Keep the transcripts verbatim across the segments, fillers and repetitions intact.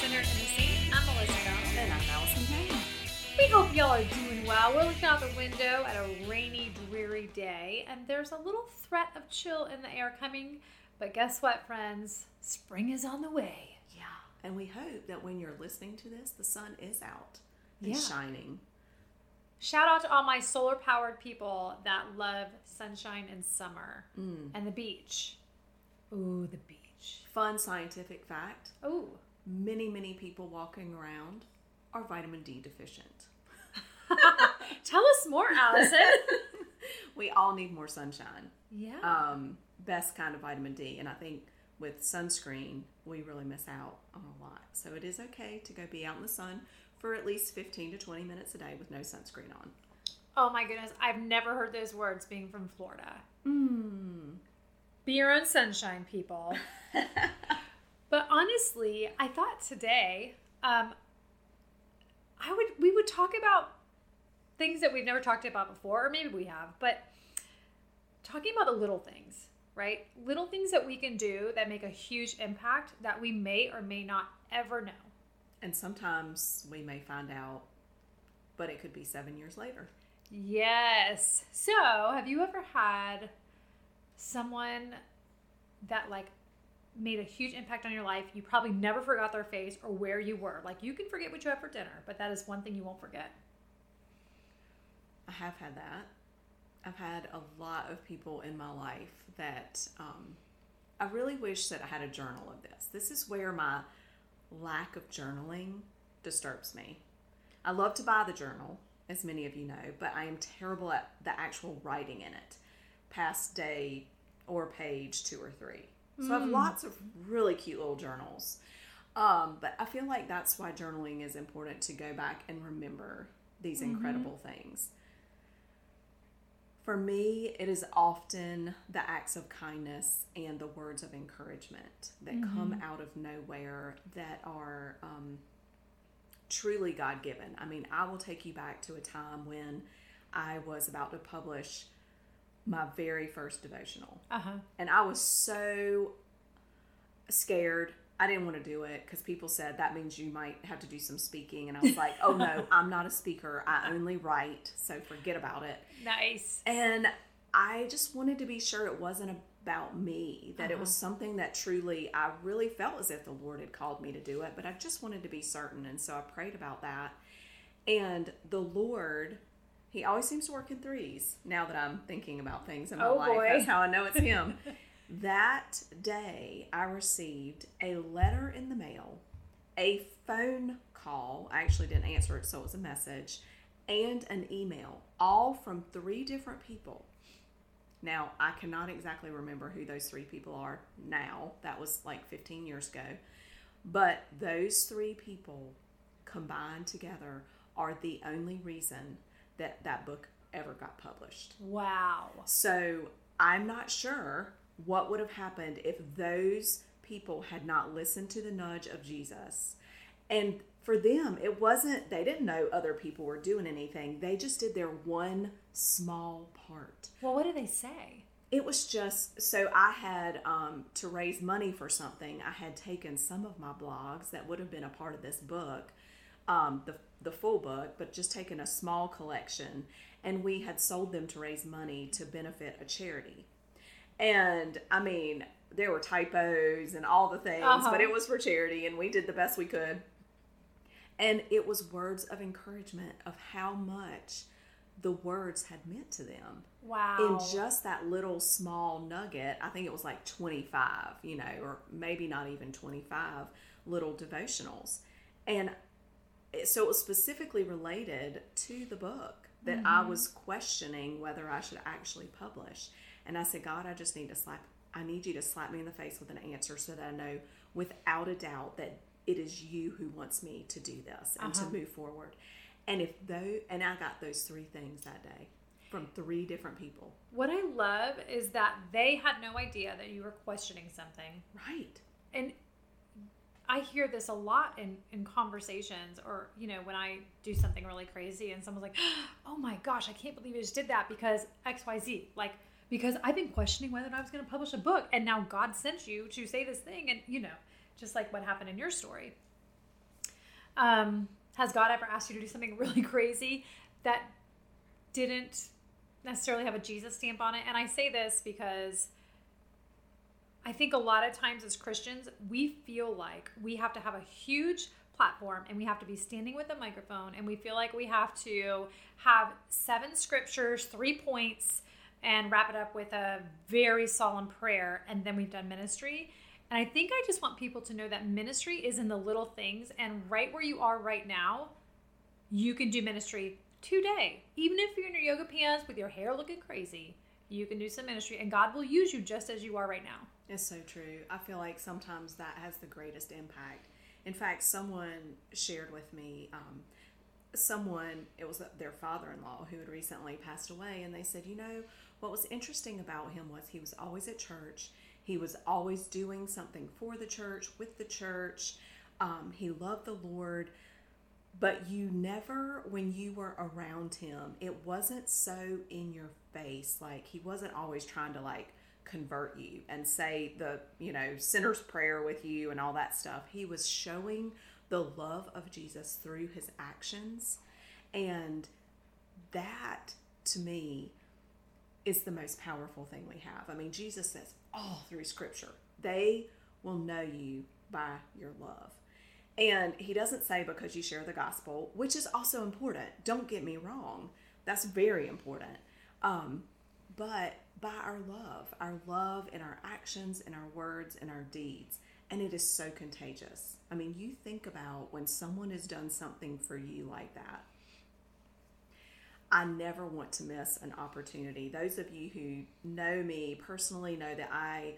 Center and the Saint. I'm Melissa Donald. And I'm Allison Payne. We hope y'all are doing well. We're looking out the window at a rainy, dreary day, and there's a little threat of chill in the air coming. But guess what, friends? Spring is on the way. Yeah. And we hope that when you're listening to this, the sun is out and yeah. shining. Shout out to all my solar-powered people that love sunshine and summer mm. and the beach. Ooh, the beach. Fun scientific fact. Ooh. Many, many people walking around are vitamin D deficient. Tell us more, Allison. We all need more sunshine. Yeah. Um, best kind of vitamin D. And I think with sunscreen, we really miss out on a lot. So it is okay to go be out in the sun for at least fifteen to twenty minutes a day with no sunscreen on. Oh my goodness. I've never heard those words being from Florida. Mm. Be your own sunshine, people. But honestly, I thought today, um, I would we would talk about things that we've never talked about before, or maybe we have, but talking about the little things, right? Little things that we can do that make a huge impact that we may or may not ever know. And sometimes we may find out, but it could be seven years later. Yes. So have you ever had someone that like made a huge impact on your life? You probably never forgot their face or where you were. Like you can forget what you had for dinner, but that is one thing you won't forget. I have had that. I've had a lot of people in my life that um, I really wish that I had a journal of this. This is where my lack of journaling disturbs me. I love to buy the journal, as many of you know, but I am terrible at the actual writing in it. Past day or page two or three. So I have lots of really cute little journals. Um, but I feel like that's why journaling is important, to go back and remember these incredible mm-hmm. things. For me, it is often the acts of kindness and the words of encouragement that mm-hmm. come out of nowhere that are um, truly God-given. I mean, I will take you back to a time when I was about to publish my very first devotional. Uh-huh. And I was so scared. I didn't want to do it because people said that means you might have to do some speaking. And I was like, oh no, I'm not a speaker. I only write. So forget about it. Nice. And I just wanted to be sure it wasn't about me, that uh-huh. it was something that truly, I really felt as if the Lord had called me to do it, but I just wanted to be certain. And so I prayed about that. And the Lord, He always seems to work in threes now that I'm thinking about things in my oh life. Boy. That's how I know it's Him. That day, I received a letter in the mail, a phone call. I actually didn't answer it, so it was a message, and an email, all from three different people. Now, I cannot exactly remember who those three people are now. That was like fifteen years ago. But those three people combined together are the only reason that that book ever got published. Wow. So I'm not sure what would have happened if those people had not listened to the nudge of Jesus. And for them, it wasn't, they didn't know other people were doing anything. They just did their one small part. Well, what did they say? It was just, so I had, um, to raise money for something, I had taken some of my blogs that would have been a part of this book, um, the the full book, but just taken a small collection, and we had sold them to raise money to benefit a charity. And I mean, there were typos and all the things, uh-huh. but it was for charity, and we did the best we could. And it was words of encouragement of how much the words had meant to them. Wow. In just that little small nugget, I think it was like twenty-five, you know, or maybe not even twenty-five little devotionals. And so it was specifically related to the book that mm-hmm. I was questioning whether I should actually publish. And I said, God, I just need to slap, I need you to slap me in the face with an answer so that I know without a doubt that it is you who wants me to do this and uh-huh. to move forward. And if though, and I got those three things that day from three different people. What I love is that they had no idea that you were questioning something. Right. And I hear this a lot in, in conversations, or, you know, when I do something really crazy and someone's like, oh my gosh, I can't believe you just did that because X, Y, Z. Like, because I've been questioning whether or not I was going to publish a book, and now God sent you to say this thing. And, you know, just like what happened in your story. Um, has God ever asked you to do something really crazy that didn't necessarily have a Jesus stamp on it? And I say this because I think a lot of times as Christians, we feel like we have to have a huge platform and we have to be standing with a microphone and we feel like we have to have seven scriptures, three points, and wrap it up with a very solemn prayer, and then we've done ministry. And I think I just want people to know that ministry is in the little things, and right where you are right now, you can do ministry today. Even if you're in your yoga pants with your hair looking crazy, you can do some ministry, and God will use you just as you are right now. It's so true. I feel like sometimes that has the greatest impact. In fact, someone shared with me, um, someone, it was their father-in-law who had recently passed away, and they said, you know, what was interesting about him was he was always at church. He was always doing something for the church, with the church. Um, he loved the Lord, but you never, when you were around him, it wasn't so in your face. Like, he wasn't always trying to like convert you and say the, you know, sinner's prayer with you and all that stuff. He was showing the love of Jesus through his actions. And that, to me, is the most powerful thing we have. I mean, Jesus says all through Scripture, they will know you by your love. And he doesn't say because you share the gospel, which is also important. Don't get me wrong. That's very important. Um, but by our love, our love in our actions, in our words, in our deeds. And it is so contagious. I mean, you think about when someone has done something for you like that. I never want to miss an opportunity. Those of you who know me personally know that I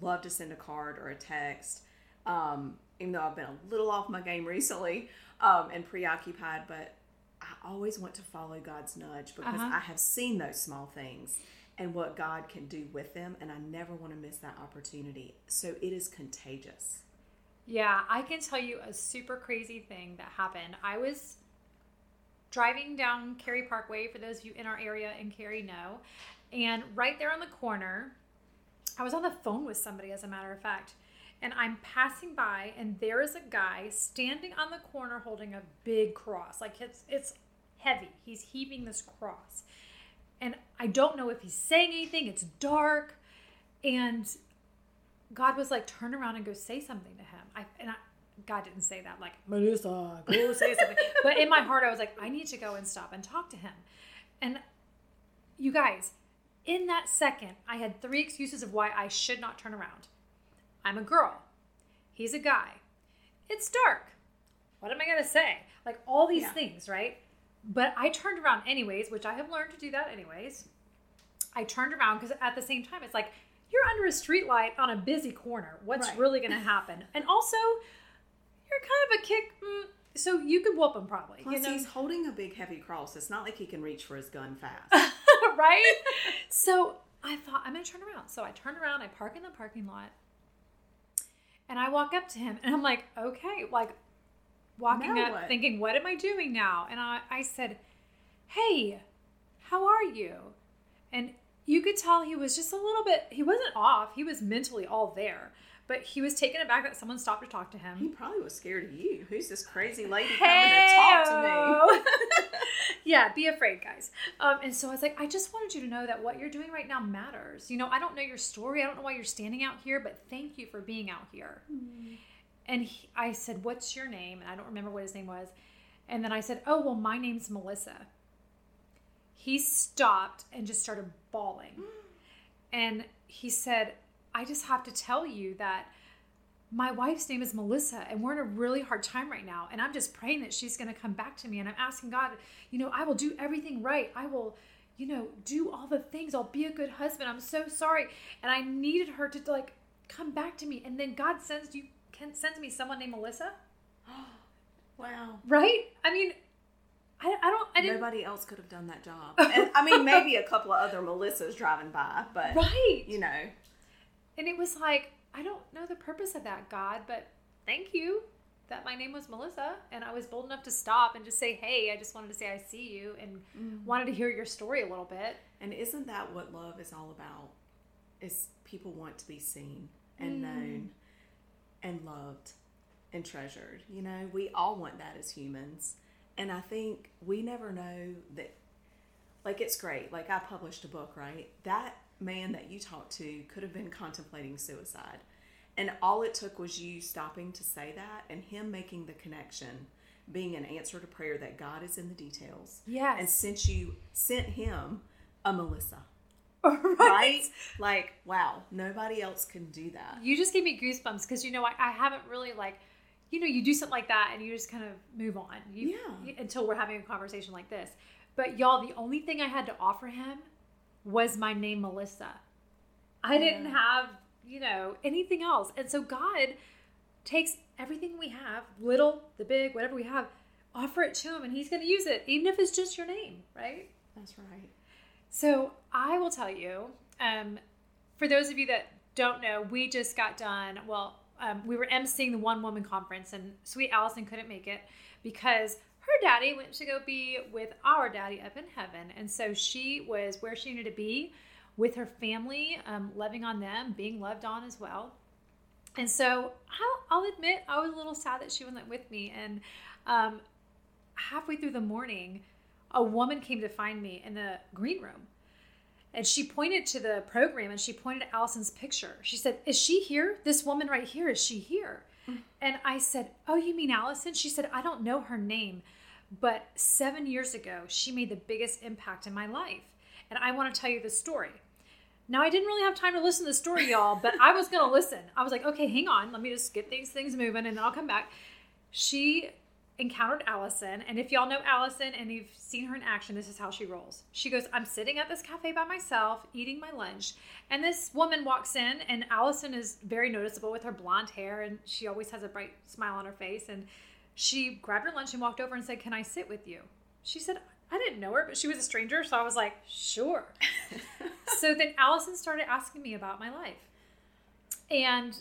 love to send a card or a text, um, even though I've been a little off my game recently um, and preoccupied, but I always want to follow God's nudge because uh-huh. I have seen those small things and what God can do with them, and I never want to miss that opportunity. So it is contagious. Yeah, I can tell you a super crazy thing that happened. I was driving down Cary Parkway, for those of you in our area in Cary know, and right there on the corner, I was on the phone with somebody, as a matter of fact, and I'm passing by, and there is a guy standing on the corner holding a big cross. Like, it's it's heavy. He's heaving this cross. And I don't know if he's saying anything. It's dark. And God was like, turn around and go say something to him. I, and I, God didn't say that. Like, Melissa, go say something. But in my heart, I was like, I need to go and stop and talk to him. And you guys, in that second, I had three excuses of why I should not turn around. I'm a girl. He's a guy. It's dark. What am I going to say? Like, all these yeah. things, right? But I turned around anyways, which I have learned to do that anyways. I turned around because at the same time, it's like, you're under a street light on a busy corner. What's right. really going to happen? And also, you're kind of a kick, so you could whoop him probably. Plus, you know? He's holding a big, heavy cross. It's not like he can reach for his gun fast. Right? So I thought, I'm going to turn around. So I turn around. I park in the parking lot. And I walk up to him. And I'm like, okay, like, walking now up what? Thinking, what am I doing now? And I, I said, hey, how are you? And you could tell he was just a little bit, he wasn't off. He was mentally all there. But he was taken aback that someone stopped to talk to him. He probably was scared of you. Who's this crazy lady hey-o. coming to talk to me? Yeah, be afraid, guys. Um, and so I was like, I just wanted you to know that what you're doing right now matters. You know, I don't know your story. I don't know why you're standing out here, but thank you for being out here. Mm-hmm. And he, I said, what's your name? And I don't remember what his name was. And then I said, oh, well, my name's Melissa. He stopped and just started bawling. Mm. And he said, I just have to tell you that my wife's name is Melissa, and we're in a really hard time right now. And I'm just praying that she's going to come back to me. And I'm asking God, you know, I will do everything right. I will, you know, do all the things. I'll be a good husband. I'm so sorry. And I needed her to, like, come back to me. And then God sends you. Sends me someone named Melissa. Wow. Right? I mean, I, I don't, I didn't. Nobody else could have done that job. And, I mean, maybe a couple of other Melissas driving by, but, right. you know. And it was like, I don't know the purpose of that, God, but thank you that my name was Melissa. And I was bold enough to stop and just say, hey, I just wanted to say I see you and mm. wanted to hear your story a little bit. And isn't that what love is all about? Is people want to be seen and mm. known. And loved. and treasured. You know, we all want that as humans. And I think we never know that, like, it's great. Like, I published a book, right? That man that you talked to could have been contemplating suicide. And all it took was you stopping to say that and him making the connection, being an answer to prayer that God is in the details. Yes. And since you sent him a Melissa. Right. Right? Like, wow, nobody else can do that. You just gave me goosebumps because, you know, I, I haven't really, like, you know, you do something like that and you just kind of move on. You, yeah. Until we're having a conversation like this. But y'all, the only thing I had to offer him was my name, Melissa. I yeah. didn't have, you know, anything else. And so God takes everything we have, little, the big, whatever we have, offer it to him and he's going to use it, even if it's just your name, right? That's right. So I will tell you, um, for those of you that don't know, we just got done, well, um, we were emceeing the One Woman Conference, and sweet Allison couldn't make it because her daddy went to go be with our daddy up in heaven. And so she was where she needed to be with her family, um, loving on them, being loved on as well. And so I'll, I'll admit, I was a little sad that she wasn't with me. And um, halfway through the morning, a woman came to find me in the green room, and she pointed to the program and she pointed at Allison's picture. She said, "Is she here? This woman right here, is she here?" Mm-hmm. And I said, "Oh, you mean Allison?" She said, "I don't know her name, but seven years ago, she made the biggest impact in my life. And I want to tell you the story." Now, I didn't really have time to listen to the story, y'all, but I was going to listen. I was like, okay, hang on. Let me just get these things moving and then I'll come back. She encountered Allison. And if y'all know Allison and you've seen her in action, this is how she rolls. She goes, "I'm sitting at this cafe by myself, eating my lunch. And this woman walks in," and Allison is very noticeable with her blonde hair. And she always has a bright smile on her face. And she grabbed her lunch and walked over and said, "Can I sit with you?" She said, I didn't know her, but she was a stranger. So I was like, sure. So then Allison started asking me about my life. And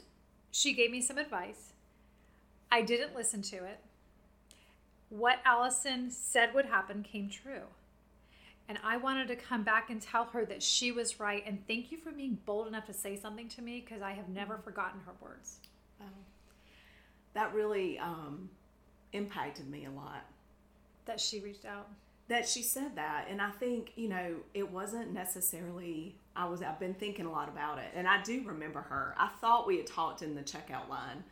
she gave me some advice. I didn't listen to it. What Allison said would happen came true. And I wanted to come back and tell her that she was right. And thank you for being bold enough to say something to me, because I have never forgotten her words. Wow. That really um, impacted me a lot. That she reached out. That she said that. And I think, you know, it wasn't necessarily, I was, I've been thinking a lot about it. And I do remember her. I thought we had talked in the checkout line.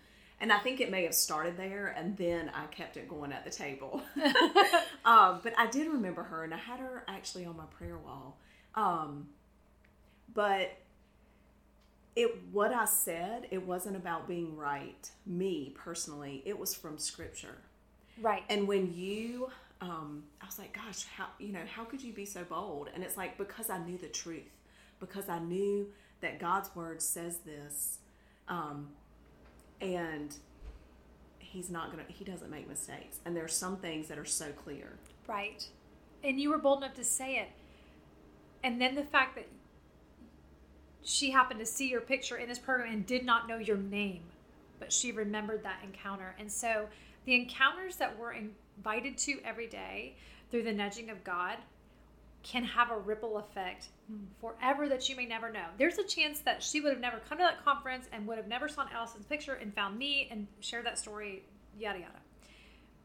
And I think it may have started there, and then I kept it going at the table. um, but I did remember her, and I had her actually on my prayer wall. Um, but it, what I said, it wasn't about being right, me personally. It was from Scripture. Right. And when you, um, I was like, gosh, how you know, how could you be so bold? And it's like, because I knew the truth, because I knew that God's word says this. Um, And he's not going to, he doesn't make mistakes. And there's some things that are so clear. Right. And you were bold enough to say it. And then the fact that she happened to see your picture in this program and did not know your name, but she remembered that encounter. And so the encounters that we're invited to every day through the nudging of God can have a ripple effect forever that you may never know. There's a chance that she would have never come to that conference and would have never seen Allison's picture and found me and shared that story, yada, yada.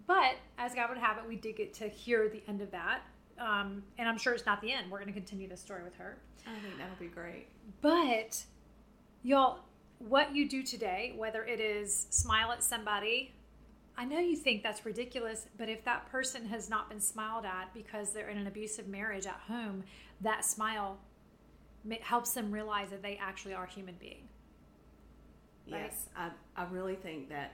But as God would have it, we did get to hear the end of that. Um, and I'm sure it's not the end. We're going to continue this story with her. I think that'll be great. But y'all, what you do today, whether it is smile at somebody, I know you think that's ridiculous, but if that person has not been smiled at because they're in an abusive marriage at home, that smile helps them realize that they actually are a human being. Right? Yes, I, I really think that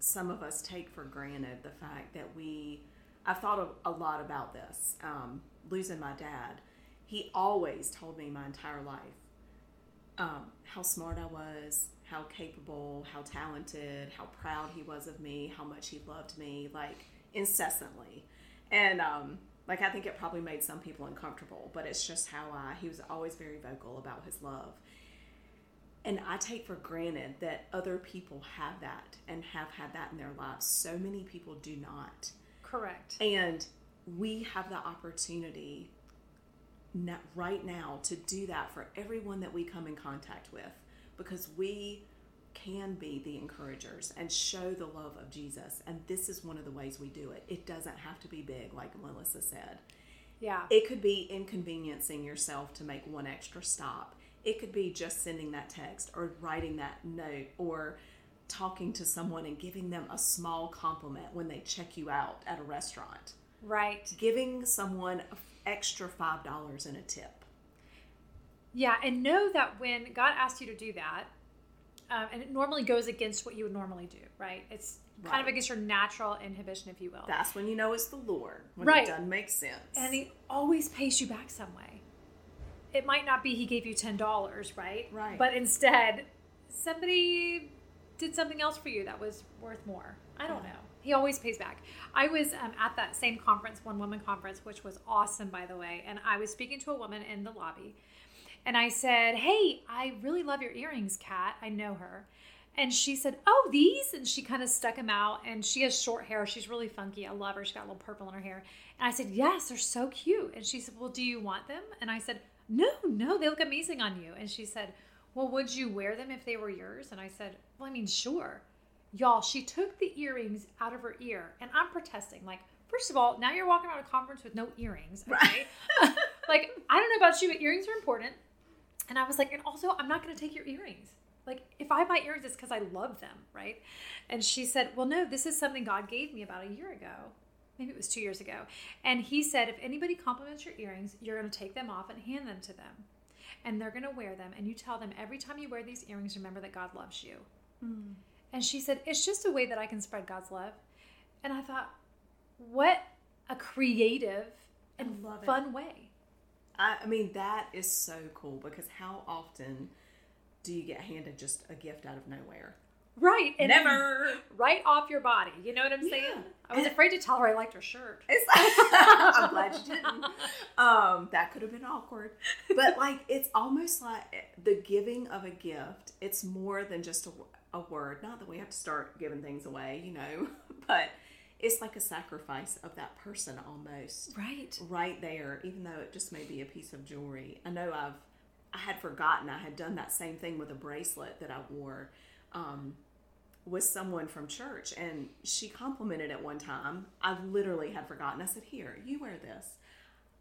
some of us take for granted the fact that we, I've thought of a lot about this, um, losing my dad. He always told me my entire life um, how smart I was, how capable, how talented, how proud he was of me, how much he loved me, like incessantly. And um, like, I think it probably made some people uncomfortable, but it's just how I, he was always very vocal about his love. And I take for granted that other people have that and have had that in their lives. So many people do not. Correct. And we have the opportunity right now to do that for everyone that we come in contact with. Because we can be the encouragers and show the love of Jesus. And this is one of the ways we do it. It doesn't have to be big, like Melissa said. Yeah. It could be inconveniencing yourself to make one extra stop. It could be just sending that text or writing that note or talking to someone and giving them a small compliment when they check you out at a restaurant. Right. Giving someone an extra five dollars in a tip. Yeah, and know that when God asks you to do that, um, and it normally goes against what you would normally do, right? It's right. kind of against your natural inhibition, if you will. That's when you know it's the Lord, when right. it doesn't make sense. And He always pays you back some way. It might not be He gave you ten dollars, right? Right. But instead, somebody did something else for you that was worth more. I don't yeah. know. He always pays back. I was um, at that same conference, One Woman Conference, which was awesome, by the way. And I was speaking to a woman in the lobby. And I said, hey, I really love your earrings, Kat. I know her. And she said, oh, these? And she kind of stuck them out. And she has short hair. She's really funky. I love her. She's got a little purple in her hair. And I said, yes, they're so cute. And she said, well, do you want them? And I said, no, no, they look amazing on you. And she said, well, would you wear them if they were yours? And I said, well, I mean, sure. Y'all, she took the earrings out of her ear. And I'm protesting, like, first of all, now you're walking around a conference with no earrings, okay? Right. Like, I don't know about you, but earrings are important. And I was like, and also, I'm not going to take your earrings. Like, if I buy earrings, it's because I love them, right? And she said, well, no, this is something God gave me about a year ago. Maybe it was two years ago. And He said, if anybody compliments your earrings, you're going to take them off and hand them to them. And they're going to wear them. And you tell them, every time you wear these earrings, remember that God loves you. Mm. And she said, it's just a way that I can spread God's love. And I thought, what a creative and fun it. way. I mean, that is so cool, because how often do you get handed just a gift out of nowhere? Right. And never. Right off your body. You know what I'm saying? Yeah. I was and afraid to tell her I liked her shirt. It's like, I'm glad you didn't. Um, that could have been awkward. But like, it's almost like the giving of a gift. It's more than just a, a word. Not that we have to start giving things away, you know, but it's like a sacrifice of that person almost. Right. Right there, even though it just may be a piece of jewelry. I know I've, I had forgotten I had done that same thing with a bracelet that I wore um, with someone from church. And she complimented it one time. I literally had forgotten. I said, here, you wear this.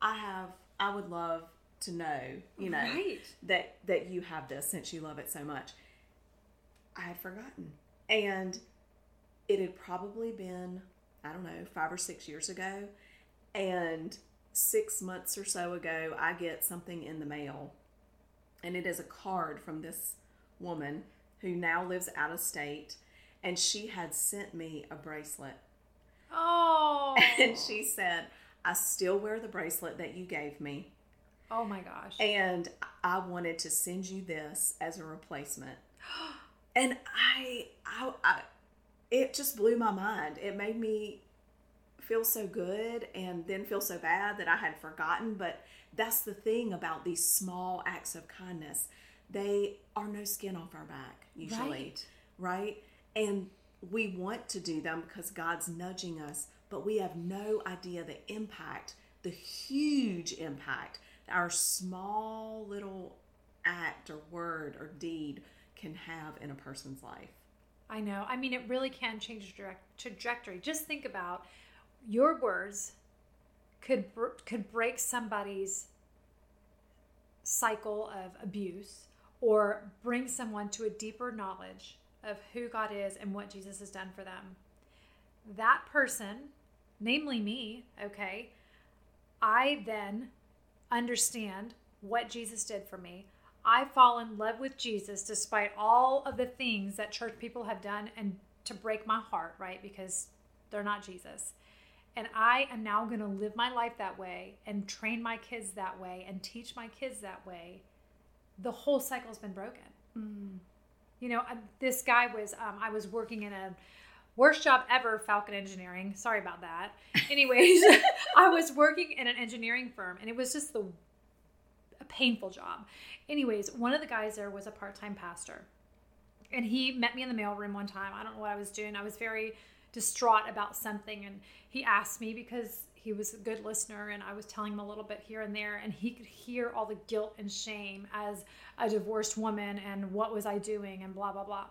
I have, I would love to know, you know, right. that, that you have this since you love it so much. I had forgotten. And it had probably been, I don't know, five or six years ago, and six months or so ago, I get something in the mail, and it is a card from this woman who now lives out of state, and she had sent me a bracelet. Oh! And she said, I still wear the bracelet that you gave me. Oh my gosh. And I wanted to send you this as a replacement. And I, I, I, it just blew my mind. It made me feel so good and then feel so bad that I had forgotten. But that's the thing about these small acts of kindness. They are no skin off our back, usually, right? right? And we want to do them because God's nudging us, but we have no idea the impact, the huge impact our small little act or word or deed can have in a person's life. I know. I mean, it really can change your trajectory. Just think about your words could br- could break somebody's cycle of abuse or bring someone to a deeper knowledge of who God is and what Jesus has done for them. That person, namely me, okay, I then understand what Jesus did for me. I fall in love with Jesus despite all of the things that church people have done and to break my heart, right? Because they're not Jesus. And I am now going to live my life that way and train my kids that way and teach my kids that way. The whole cycle's been broken. Mm. You know, I, this guy was, um, I was working in a worst job ever, Falcon Engineering. Sorry about that. Anyways, I was working in an engineering firm, and it was just the a painful job. Anyways, one of the guys there was a part-time pastor, and he met me in the mailroom one time. I don't know what I was doing. I was very distraught about something, and he asked me because he was a good listener, and I was telling him a little bit here and there, and he could hear all the guilt and shame as a divorced woman and what was I doing and blah, blah, blah.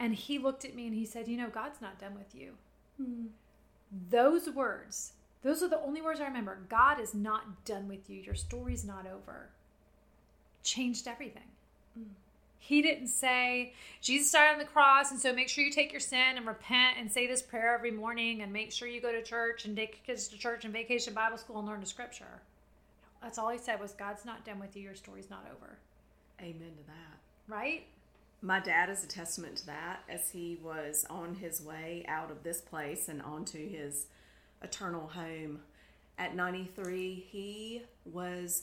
And he looked at me and he said, you know, God's not done with you. Mm. Those words, those are the only words I remember. God is not done with you. Your story's not over. Changed everything. Mm. He didn't say, Jesus died on the cross, and so make sure you take your sin and repent and say this prayer every morning and make sure you go to church and take your kids to church and vacation Bible school and learn the scripture. That's all he said was, God's not done with you. Your story's not over. Amen to that. Right? My dad is a testament to that as he was on his way out of this place and onto his eternal home. At ninety-three, he was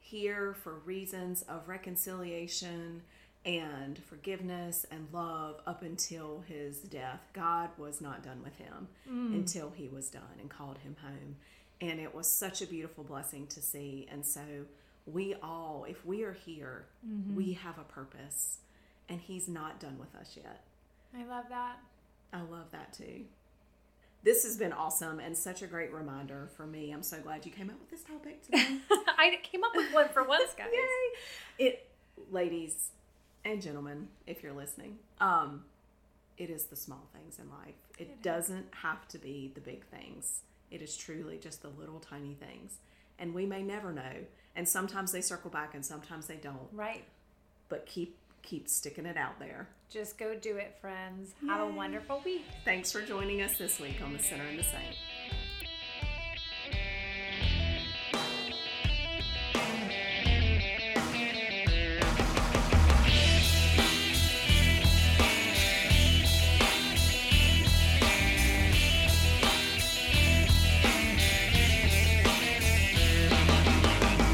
here for reasons of reconciliation and forgiveness and love up until his death. God was not done with him mm. until he was done and called him home. And it was such a beautiful blessing to see. And so we all, if we are here, mm-hmm. we have a purpose. And he's not done with us yet. I love that. I love that too. This has been awesome and such a great reminder for me. I'm so glad you came up with this topic today. I came up with one for once, guys. Yay! It, ladies... and gentlemen, if you're listening, um, it is the small things in life. It, it doesn't have to be the big things. It is truly just the little tiny things. And we may never know. And sometimes they circle back and sometimes they don't. Right. But keep keep sticking it out there. Just go do it, friends. Yay. Have a wonderful week. Thanks for joining us this week on the Center and the Saint.